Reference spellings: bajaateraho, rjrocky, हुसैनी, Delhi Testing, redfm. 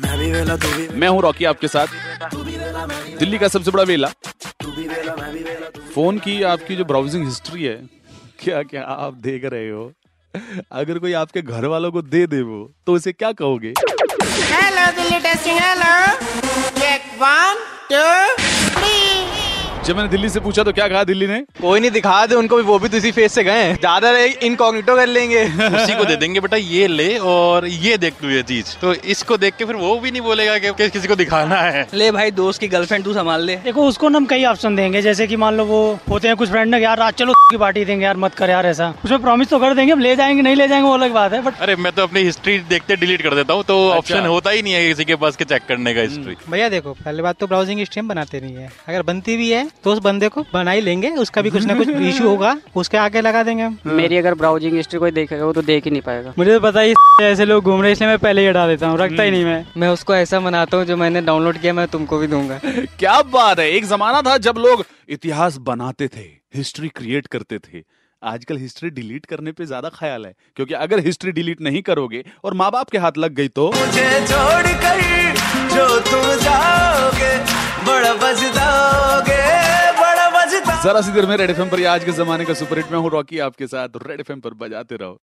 मैं हूँ रॉकी आपके साथ। दिल्ली का सबसे बड़ा वेला। फोन की आपकी जो ब्राउजिंग हिस्ट्री है, क्या क्या आप देख रहे हो, अगर कोई आपके घर वालों को दे दे वो, तो उसे क्या कहोगे? Hello Delhi testing, hello check 1 2 3। जब मैंने दिल्ली से पूछा तो क्या कहा दिल्ली ने? कोई नहीं, दिखा दे उनको भी, वो भी तो इसी फेस से गए, ज्यादा इनकॉग्निटो कर लेंगे। उसी को दे देंगे बेटा, ये ले और ये देख तू ये चीज, तो इसको देख के फिर वो भी नहीं बोलेगा कि किसी को दिखाना है। ले भाई, दोस्त की गर्लफ्रेंड तू संभाल ले। देखो, उसको हम कई ऑप्शन देंगे, जैसे की मान लो वो होते हैं कुछ फ्रेंड ना, यार आज चलो की पार्टी देंगे, यार मत कर यार ऐसा, उसमें प्रॉमिस तो कर देंगे, ले जाएंगे नहीं ले जाएंगे वो अलग बात है, बट अरे मैं तो अपनी हिस्ट्री देखते डिलीट कर देता हूँ, तो ऑप्शन अच्छा। होता ही नहीं है किसी के पास के चेक करने का हिस्ट्री। भैया देखो, पहले बात तो ब्राउजिंग हिस्ट्री हम बनाते नहीं है, अगर बनती भी है तो उस बंदे को बना ही लेंगे, उसका भी कुछ ना कुछ इशू होगा, उसके आगे लगा देंगे हम। मेरी अगर ब्राउजिंग हिस्ट्री कोई देखेगा वो तो देख ही नहीं पाएगा। मुझे तो पता ही ऐसे लोग घूम रहे, इसलिए मैं पहले ही हटा देता हूँ, रखता ही नहीं। मैं उसको ऐसा मनाता हूँ, जो मैंने डाउनलोड किया मैं तुमको भी दूंगा। क्या बात है, एक जमाना था जब लोग इतिहास बनाते थे, हिस्ट्री क्रिएट करते थे। आजकल हिस्ट्री डिलीट करने पे ज्यादा ख्याल है, क्योंकि अगर हिस्ट्री डिलीट नहीं करोगे और माँ बाप के हाथ लग गई तो मुझे छोड़कर जो तुम जाओगे बड़ा बजदाओगे। जरा सी देर में रेड एफएम पर, आज के जमाने का सुपरहिट में हूँ रॉकी आपके साथ, रेड एफएम पर बजाते रहो।